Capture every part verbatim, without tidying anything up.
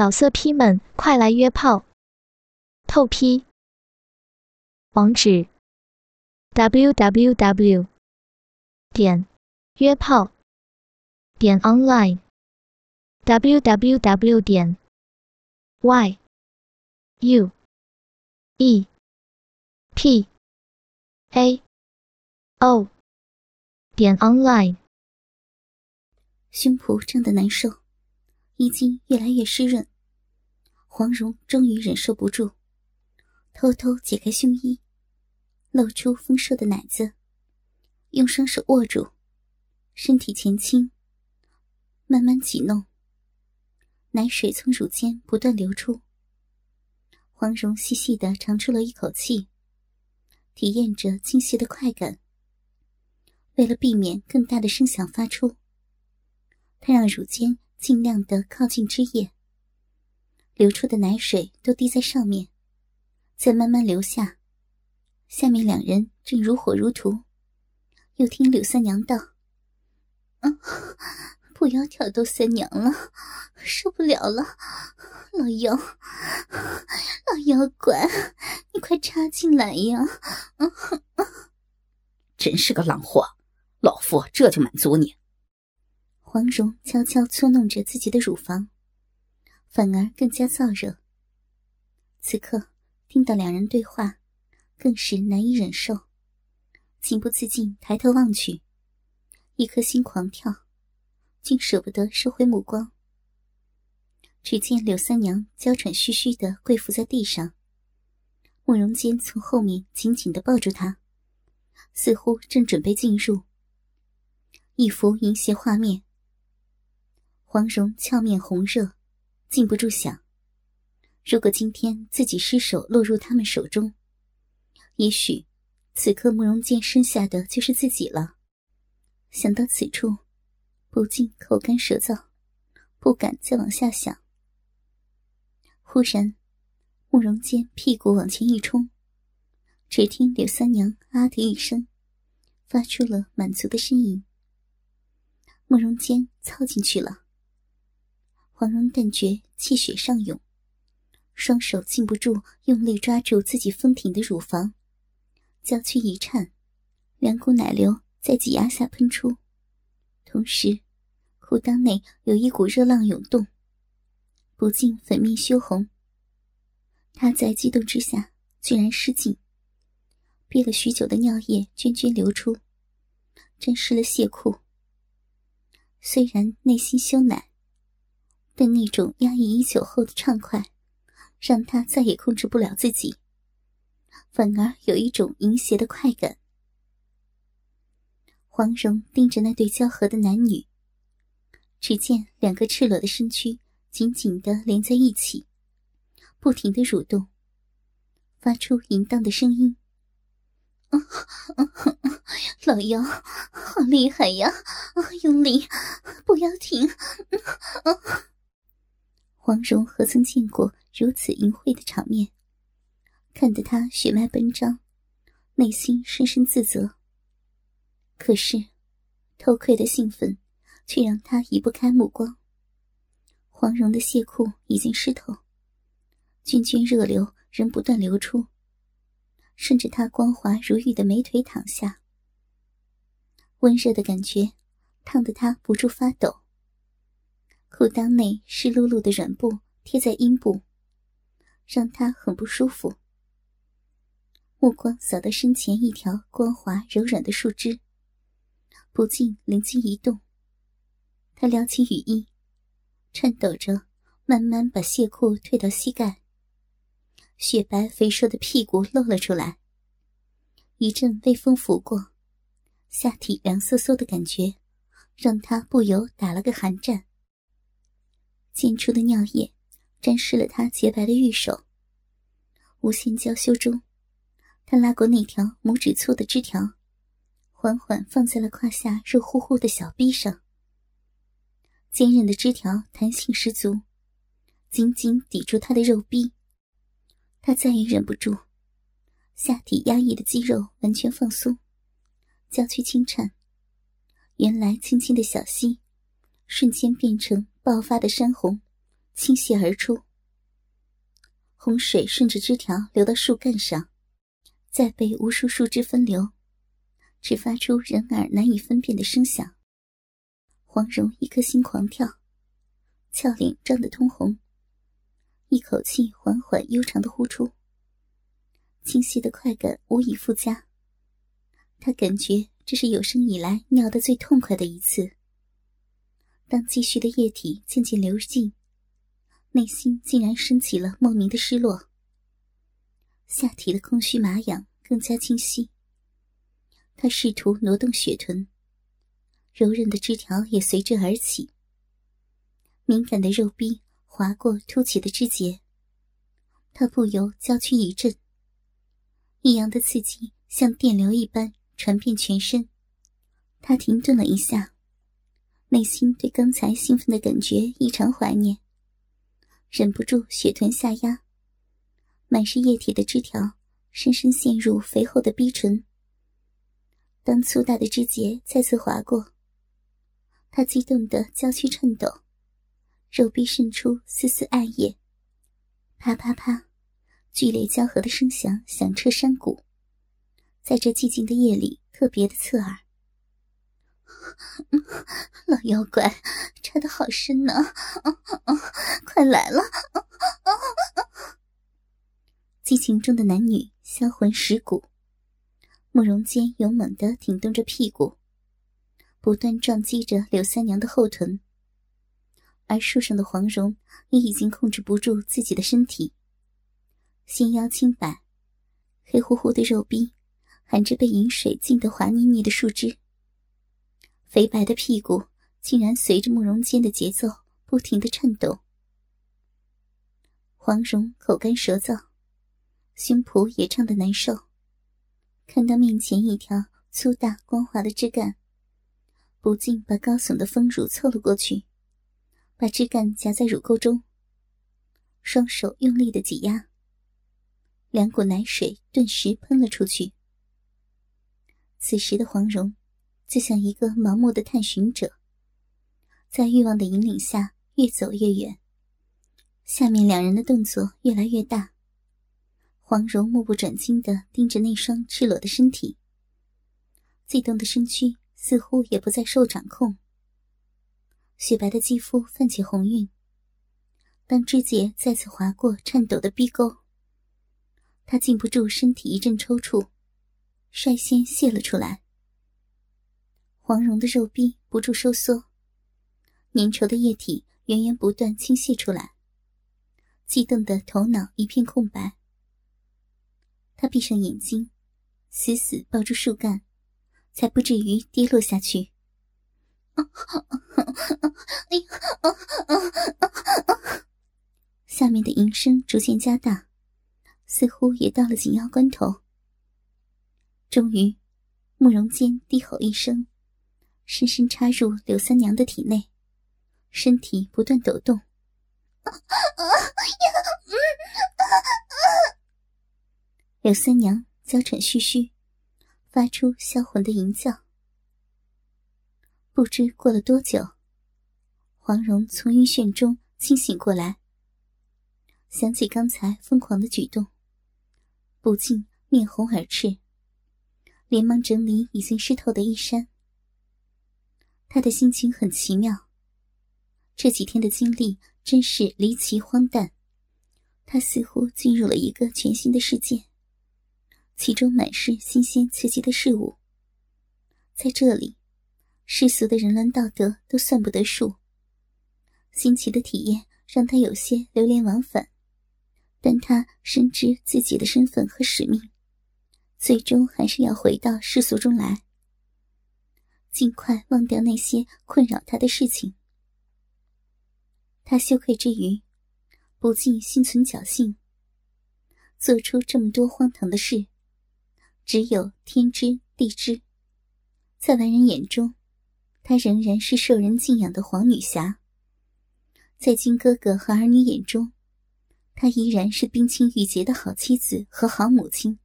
老色批们，快来约炮！透批。网址 ：www 点约炮点 online www 点 y u e p a o 点 online。胸脯胀得难受，已经越来越湿润。黄蓉终于忍受不住，偷偷解开胸衣，露出丰硕的奶子，用双手握住，身体前倾，慢慢挤弄。奶水从乳尖不断流出。黄蓉细细地长出了一口气，体验着倾斜的快感。为了避免更大的声响发出，她让乳尖尽量地靠近汁液，流出的奶水都滴在上面，再慢慢流下。下面两人正如火如荼，又听柳三娘道：“嗯，不要挑逗三娘了，受不了了，老妖，老妖怪，你快插进来呀！”嗯嗯、真是个浪货，老夫这就满足你。黄蓉悄悄搓弄着自己的乳房，反而更加燥热。此刻听到两人对话，更是难以忍受，情不自禁抬头望去，一颗心狂跳，竟舍不得收回目光。只见柳三娘娇喘吁吁地跪伏在地上，慕容坚从后面紧紧地抱住她，似乎正准备进入，一幅淫邪画面。黄蓉俏面红热，禁不住想，如果今天自己失手落入他们手中，也许此刻慕容坚身下的就是自己了。想到此处，不禁口干舌燥，不敢再往下想。忽然慕容坚屁股往前一冲，只听柳三娘啊的一声，发出了满足的呻吟。慕容坚操进去了。黄蓉顿觉气血上涌，双手禁不住用力抓住自己丰挺的乳房，娇躯一颤，两股奶流在挤压下喷出，同时裤裆内有一股热浪涌动，不禁粉面羞红。她在激动之下居然失禁，憋了许久的尿液涓涓流出，沾湿了亵裤。虽然内心羞赧，但那种压抑已久后的畅快，让他再也控制不了自己，反而有一种淫邪的快感。黄蓉盯着那对交合的男女，只见两个赤裸的身躯紧紧地连在一起，不停地蠕动，发出淫荡的声音。嗯嗯嗯、老妖好厉害呀、哦、用力不要停、嗯哦、黄蓉何曾见过如此淫秽的场面，看得她血脉奔张，内心深深自责。可是偷窥的兴奋却让她移不开目光。黄蓉的亵裤已经湿透，涓涓热流仍不断流出，顺着她光滑如玉的美腿躺下，温热的感觉烫得她不住发抖。裤裆内湿漉漉的软布贴在阴部，让她很不舒服。目光扫到身前一条光滑柔软的树枝，不禁灵机一动，她撩起雨衣，颤抖着慢慢把亵裤退到膝盖，雪白肥硕的屁股露了出来，一阵微风拂过，下体凉飕飕的感觉让她不由打了个寒战。溅出的尿液沾湿了她洁白的玉手，无限娇羞中，她拉过那条拇指粗的枝条，缓缓放在了胯下肉乎乎的小臂上。坚韧的枝条弹性十足，紧紧抵住她的肉臂。他再也忍不住，下体压抑的肌肉完全放松，娇躯轻颤，原来轻轻的小溪瞬间变成爆发的山洪，倾泻而出，洪水顺着枝条流到树干上，再被无数树枝分流，只发出人耳难以分辨的声响。黄蓉一颗心狂跳，俏脸涨得通红，一口气缓缓悠长地呼出，清晰的快感无以复加。她感觉这是有生以来尿得最痛快的一次。当积蓄的液体渐渐流尽，内心竟然升起了莫名的失落，下体的空虚麻痒更加清晰。她试图挪动雪臀，柔韧的枝条也随着而起，敏感的肉壁划过凸起的枝节，她不由娇躯一震，一阳的刺激像电流一般传遍全身。她停顿了一下，内心对刚才兴奋的感觉异常怀念，忍不住雪臀下压，满是液体的枝条深深陷入肥厚的逼唇。当粗大的枝节再次划过，她激动得娇躯颤抖，肉壁渗出丝丝爱液，啪啪啪，剧烈交合的声响响彻山谷，在这寂静的夜里特别的刺耳。老妖怪插得好深呢、啊啊啊、快来了、啊啊啊、激情中的男女销魂蚀骨，慕容坚勇猛地挺动着屁股，不断撞击着柳三娘的后臀，而树上的黄蓉也已经控制不住自己的身体，纤腰轻摆，黑乎乎的肉壁含着被饮水浸得滑腻腻的树枝，肥白的屁股竟然随着慕容坚的节奏不停地颤抖。黄蓉口干舌燥，胸脯也胀得难受，看到面前一条粗大光滑的枝干，不禁把高耸的丰乳凑了过去，把枝干夹在乳沟中，双手用力地挤压，两股奶水顿时喷了出去。此时的黄蓉就像一个盲目的探寻者，在欲望的引领下越走越远。下面两人的动作越来越大，黄蓉目不转睛地盯着那双赤裸的身体，悸动的身躯似乎也不再受掌控，雪白的肌肤泛起红晕。当指节再次划过颤抖的逼沟，她禁不住身体一阵抽搐，率先泄了出来。黄蓉的肉壁不住收缩，粘稠的液体源源不断倾泻出来，激动的头脑一片空白。她闭上眼睛，死死抱住树干，才不至于跌落下去。下面的吟声逐渐加大，似乎也到了紧要关头。终于，慕容坚低吼一声，深深插入柳三娘的体内，身体不断抖动。柳三娘娇喘吁吁，发出销魂的吟叫。不知过了多久，黄蓉从晕眩中清醒过来，想起刚才疯狂的举动，不禁面红耳赤，连忙整理已经湿透的衣衫。她的心情很奇妙，这几天的经历真是离奇荒诞，她似乎进入了一个全新的世界，其中满是新鲜刺激的事物。在这里，世俗的人伦道德都算不得数，新奇的体验让她有些流连往返，但她深知自己的身份和使命，最终还是要回到世俗中来，尽快忘掉那些困扰他的事情。他羞愧之余，不禁心存侥幸，做出这么多荒唐的事，只有天知地知，在外人眼中，他仍然是受人敬仰的黄女侠，在金哥哥和儿女眼中，他依然是冰清玉洁的好妻子和好母亲。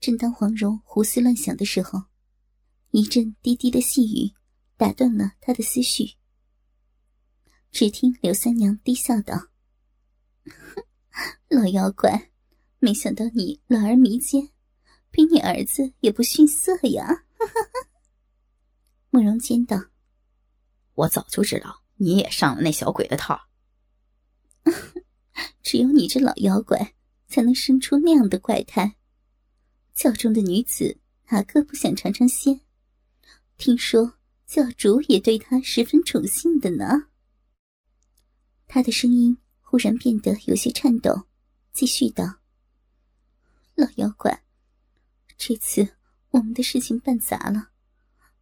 正当黄蓉胡思乱想的时候，一阵低低的细语打断了她的思绪。只听刘三娘低笑道：“老妖怪，没想到你老而弥坚，比你儿子也不逊色呀。”慕容坚道：“我早就知道你也上了那小鬼的套。只有你这老妖怪才能生出那样的怪胎。教中的女子哪个不想尝尝鲜？听说教主也对他十分宠幸的呢。”他的声音忽然变得有些颤抖，继续道：“老妖怪，这次我们的事情办砸了，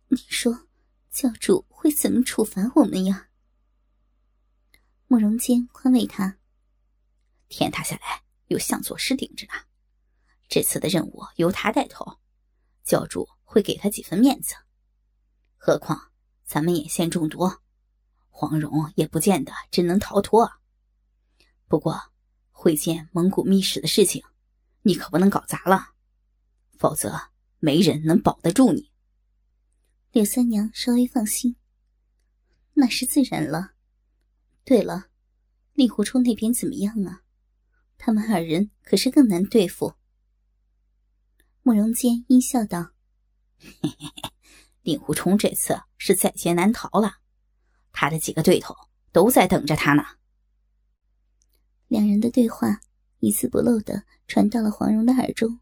你说教主会怎么处罚我们呀？”慕容坚宽慰他：“天塌下来有向左师顶着呢，这次的任务由他带头，教主会给他几分面子。何况咱们眼线众多，黄蓉也不见得真能逃脱啊。不过会见蒙古密使的事情，你可不能搞砸了，否则没人能保得住你。”柳三娘稍微放心：“那是自然了。对了，令狐冲那边怎么样啊？他们二人可是更难对付。”慕容坚阴笑道：“嘿嘿嘿，令狐冲这次是在劫难逃了，他的几个对头都在等着他呢。”两人的对话一字不漏地传到了黄蓉的耳中。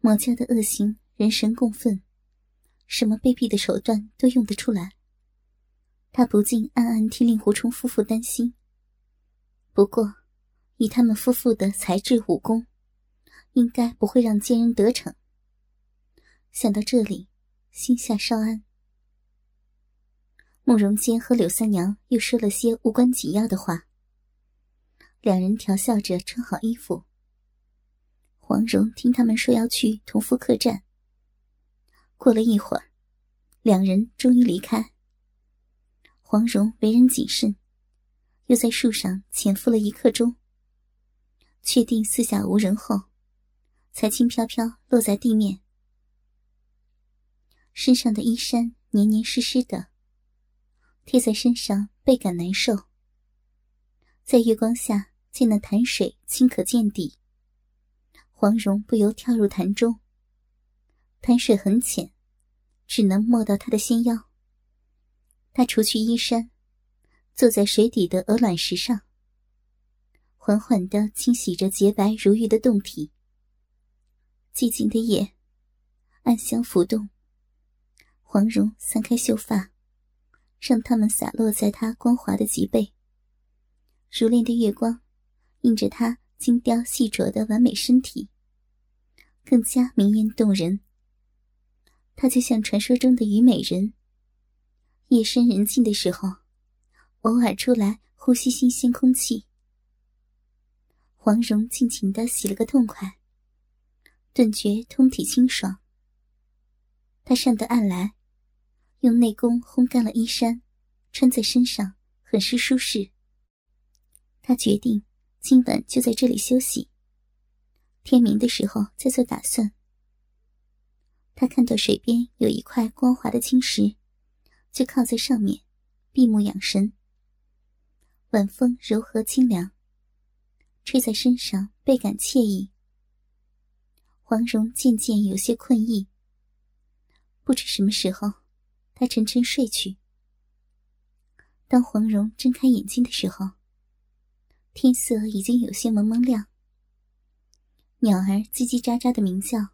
魔教的恶行人神共愤，什么卑鄙的手段都用得出来，他不禁暗暗替令狐冲夫妇担心。不过以他们夫妇的才智武功，应该不会让奸人得逞。想到这里，心下稍安。慕容坚和柳三娘又说了些无关紧要的话，两人调笑着穿好衣服。黄蓉听他们说要去同福客栈。过了一会儿，两人终于离开。黄蓉为人谨慎，又在树上潜伏了一刻钟，确定四下无人后，才轻飘飘落在地面。身上的衣衫黏黏湿湿的，贴在身上倍感难受。在月光下见那潭水清可见底，黄蓉不由跳入潭中。潭水很浅，只能没到她的纤腰。她除去衣衫，坐在水底的鹅卵石上，缓缓地清洗着洁白如玉的胴体。寂静的夜，暗香浮动。黄蓉散开秀发，让它们洒落在她光滑的脊背。如练的月光映着她精雕细琢的完美身体，更加明艳动人。她就像传说中的虞美人，夜深人静的时候，偶尔出来呼吸新鲜空气。黄蓉尽情地洗了个痛快，顿觉通体清爽。她上得岸来，用内功烘干了衣衫，穿在身上很是舒适。她决定今晚就在这里休息，天明的时候再做打算。她看到水边有一块光滑的青石，就靠在上面闭目养神。晚风柔和清凉，吹在身上倍感惬意。黄蓉渐渐有些困意，不知什么时候她沉沉睡去。当黄蓉睁开眼睛的时候，天色已经有些蒙蒙亮，鸟儿叽叽喳喳的鸣叫。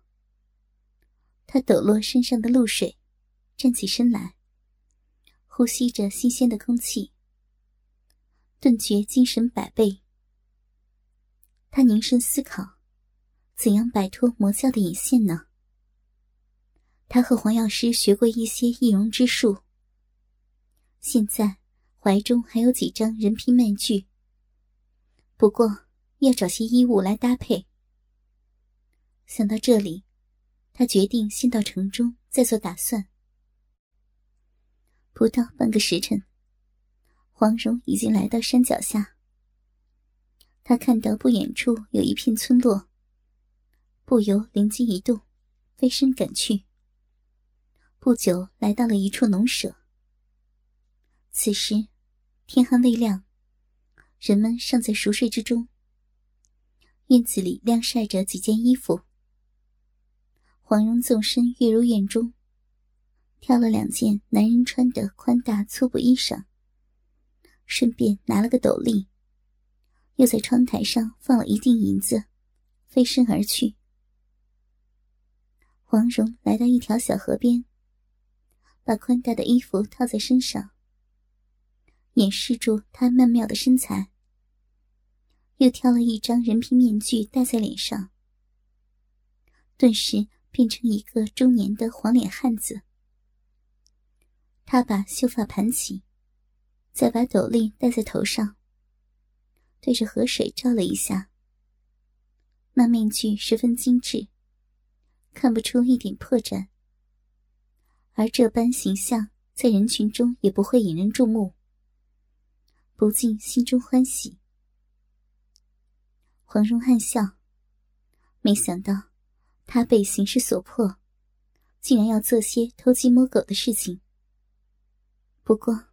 她抖落身上的露水，站起身来，呼吸着新鲜的空气，顿觉精神百倍。他凝神思考，怎样摆脱魔教的引线呢？他和黄药师学过一些易容之术，现在怀中还有几张人皮面具，不过要找些衣物来搭配。想到这里，他决定先到城中再做打算。不到半个时辰，黄蓉已经来到山脚下。他看到不远处有一片村落，不由灵机一动，飞身赶去。不久来到了一处农舍。此时天还未亮，人们尚在熟睡之中。院子里晾晒着几件衣服。黄蓉纵身跃入院中，挑了两件男人穿的宽大粗布衣裳，顺便拿了个斗笠，又在窗台上放了一锭银子，飞身而去。黄蓉来到一条小河边，把宽大的衣服套在身上，掩饰住她曼妙的身材，又挑了一张人皮面具戴在脸上，顿时变成一个中年的黄脸汉子。她把秀发盘起，再把斗笠戴在头上，对着河水照了一下。那面具十分精致，看不出一点破绽，而这般形象在人群中也不会引人注目，不禁心中欢喜。黄蓉暗笑，没想到她被形势所迫，竟然要做些偷鸡摸狗的事情。不过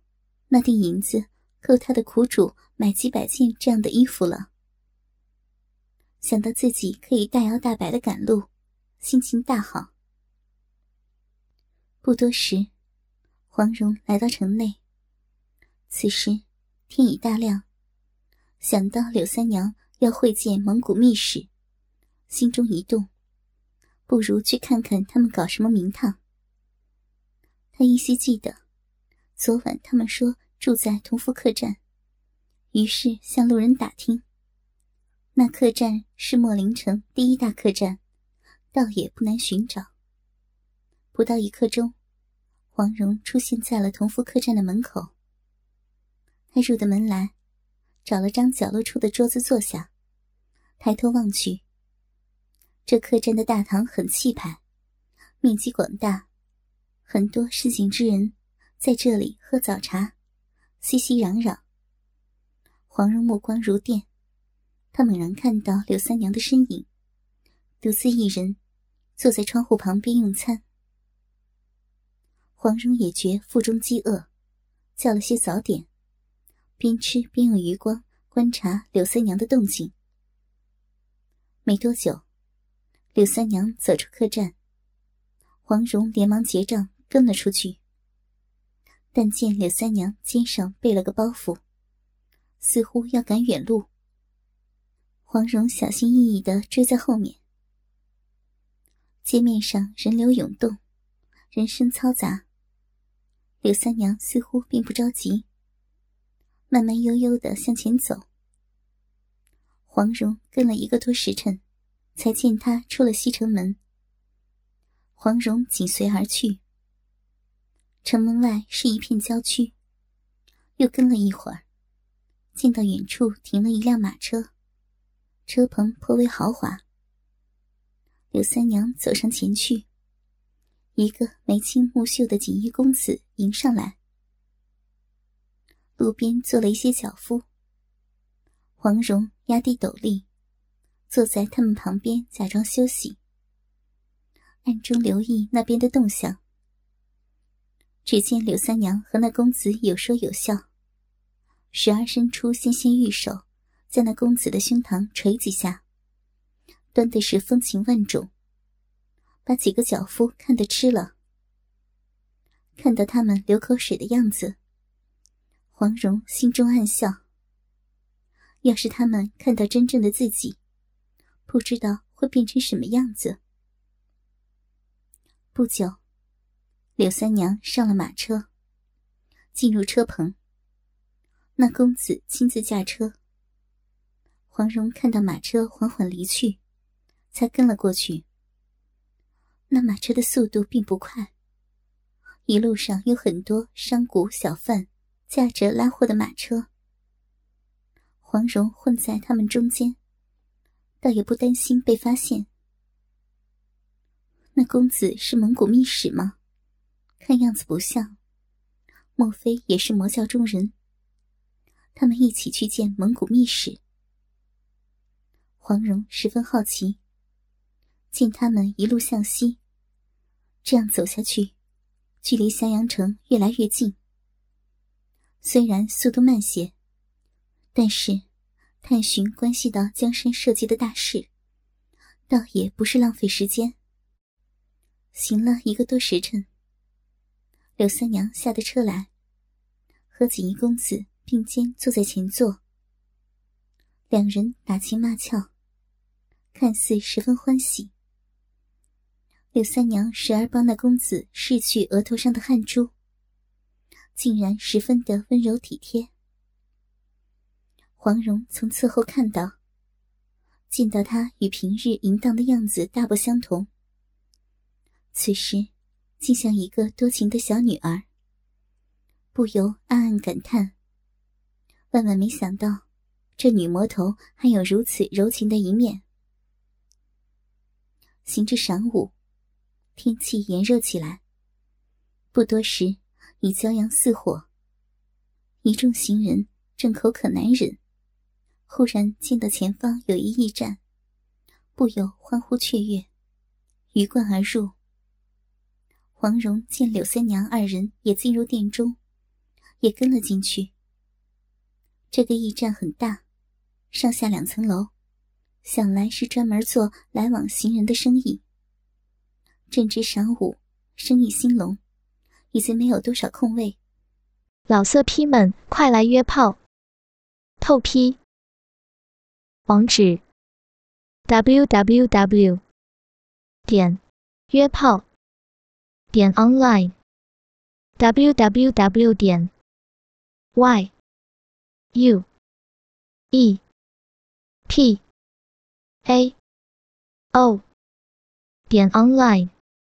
那锭银子够她的苦主买几百件这样的衣服了。想到自己可以大摇大摆地赶路，心情大好。不多时，黄蓉来到城内。此时天已大亮，想到柳三娘要会见蒙古密使，心中一动，不如去看看他们搞什么名堂。她依稀记得昨晚他们说住在同福客栈，于是向路人打听，那客栈是秣陵城第一大客栈，倒也不难寻找。不到一刻钟，黄蓉出现在了同福客栈的门口。他入的门来，找了张角落处的桌子坐下，抬头望去，这客栈的大堂很气派，面积广大，很多市井之人在这里喝早茶，熙熙攘攘。黄蓉目光如电，她猛然看到柳三娘的身影，独自一人坐在窗户旁边用餐。黄蓉也觉腹中饥饿，叫了些早点，边吃边用余光观察柳三娘的动静。没多久，柳三娘走出客栈，黄蓉连忙结账跟了出去，但见柳三娘肩上背了个包袱，似乎要赶远路。黄蓉小心翼翼地追在后面。街面上人流涌动，人声嘈杂，柳三娘似乎并不着急，慢慢悠悠地向前走。黄蓉跟了一个多时辰，才见她出了西城门。黄蓉紧随而去。城门外是一片郊区，又跟了一会儿，见到远处停了一辆马车，车棚颇为豪华。柳三娘走上前去，一个眉清目秀的锦衣公子迎上来。路边坐了一些脚夫，黄蓉压低斗笠，坐在他们旁边假装休息，暗中留意那边的动向。只见柳三娘和那公子有说有笑，时而伸出纤纤玉手，在那公子的胸膛捶几下，端的是风情万种，把几个脚夫看得痴了。看到他们流口水的样子，黄蓉心中暗笑，要是他们看到真正的自己，不知道会变成什么样子。不久，柳三娘上了马车，进入车棚，那公子亲自驾车。黄蓉看到马车缓缓离去，才跟了过去。那马车的速度并不快，一路上有很多商贾小贩驾着拉货的马车，黄蓉混在他们中间，倒也不担心被发现。那公子是蒙古密使吗？看样子不像，莫非也是魔教中人？他们一起去见蒙古密使。黄蓉十分好奇，见他们一路向西，这样走下去，距离襄阳城越来越近。虽然速度慢些，但是探寻关系到江山社稷的大事，倒也不是浪费时间。行了一个多时辰，柳三娘下得车来，和锦衣公子并肩坐在前座，两人打情骂俏，看似十分欢喜。柳三娘时而帮那公子拭去额头上的汗珠，竟然十分的温柔体贴。黄蓉从侧后看到，见到他与平日淫荡的样子大不相同，此时竟像一个多情的小女儿，不由暗暗感叹，万万没想到这女魔头还有如此柔情的一面。行至晌午，天气炎热起来，不多时已骄阳似火，一众行人正口渴难忍，忽然见到前方有一驿站，不由欢呼雀跃，鱼贯而入。黄蓉见柳三娘二人也进入殿中，也跟了进去。这个驿站很大，上下两层楼，想来是专门做来往行人的生意。正值晌午，生意兴隆，已经没有多少空位。老色批们，快来约炮！透批。网址 ：www. 点约炮点 online www. 点 y u e p a o 点 online。